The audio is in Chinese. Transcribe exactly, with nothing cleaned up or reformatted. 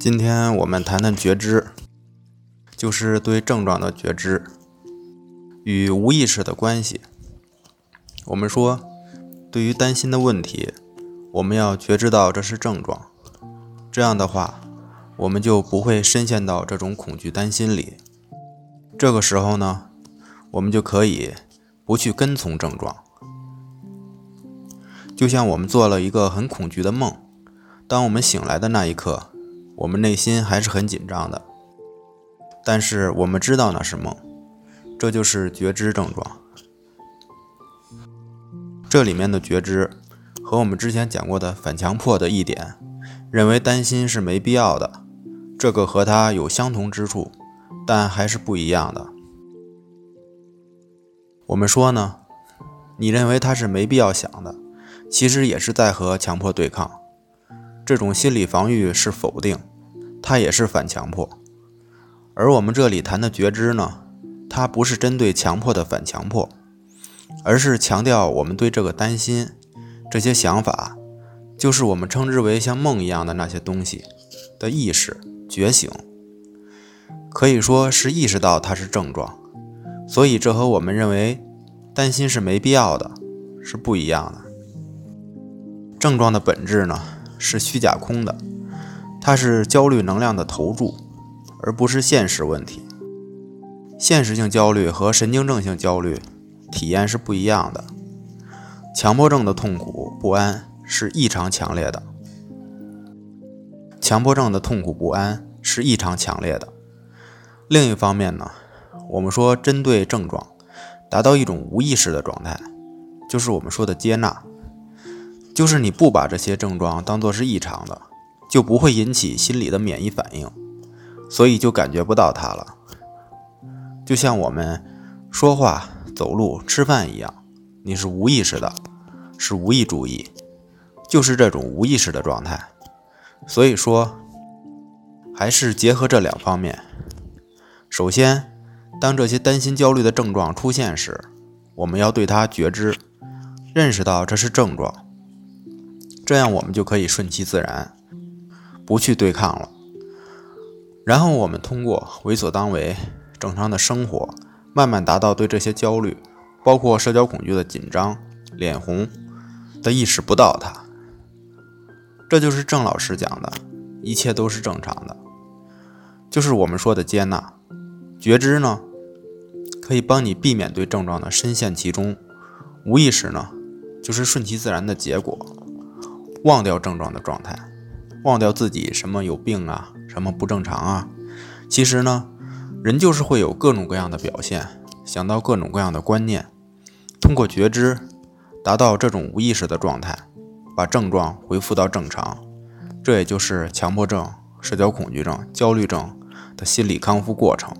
今天我们谈谈觉知，就是对症状的觉知与无意识的关系。我们说，对于担心的问题，我们要觉知到这是症状，这样的话，我们就不会深陷到这种恐惧担心里。这个时候呢，我们就可以不去跟从症状。就像我们做了一个很恐惧的梦，当我们醒来的那一刻，我们内心还是很紧张的，但是我们知道那是梦，这就是觉知症状。这里面的觉知和我们之前讲过的反强迫的一点，认为担心是没必要的，这个和它有相同之处，但还是不一样的。我们说呢，你认为它是没必要想的，其实也是在和强迫对抗。这种心理防御是否定，它也是反强迫。而我们这里谈的觉知呢，它不是针对强迫的反强迫，而是强调我们对这个担心，这些想法，就是我们称之为像梦一样的那些东西的意识觉醒，可以说是意识到它是症状，所以这和我们认为担心是没必要的是不一样的。症状的本质呢，是虚假空的，它是焦虑能量的投注，而不是现实问题。现实性焦虑和神经症性焦虑体验是不一样的。强迫症的痛苦不安是异常强烈的，强迫症的痛苦不安是异常强烈的。另一方面呢，我们说针对症状，达到一种无意识的状态，就是我们说的接纳。就是你不把这些症状当作是异常的，就不会引起心理的免疫反应，所以就感觉不到它了。就像我们说话、走路、吃饭一样，你是无意识的，是无意注意，就是这种无意识的状态。所以说，还是结合这两方面。首先，当这些担心、焦虑的症状出现时，我们要对它觉知，认识到这是症状。这样我们就可以顺其自然，不去对抗了。然后我们通过为所当为、正常的生活，慢慢达到对这些焦虑，包括社交恐惧的紧张、脸红的意识不到它。这就是郑老师讲的，一切都是正常的，就是我们说的接纳。觉知呢，可以帮你避免对症状的深陷其中；无意识呢，就是顺其自然的结果。忘掉症状的状态，忘掉自己什么有病啊，什么不正常啊。其实呢，人就是会有各种各样的表现，想到各种各样的观念，通过觉知达到这种无意识的状态，把症状恢复到正常。这也就是强迫症、社交恐惧症、焦虑症的心理康复过程。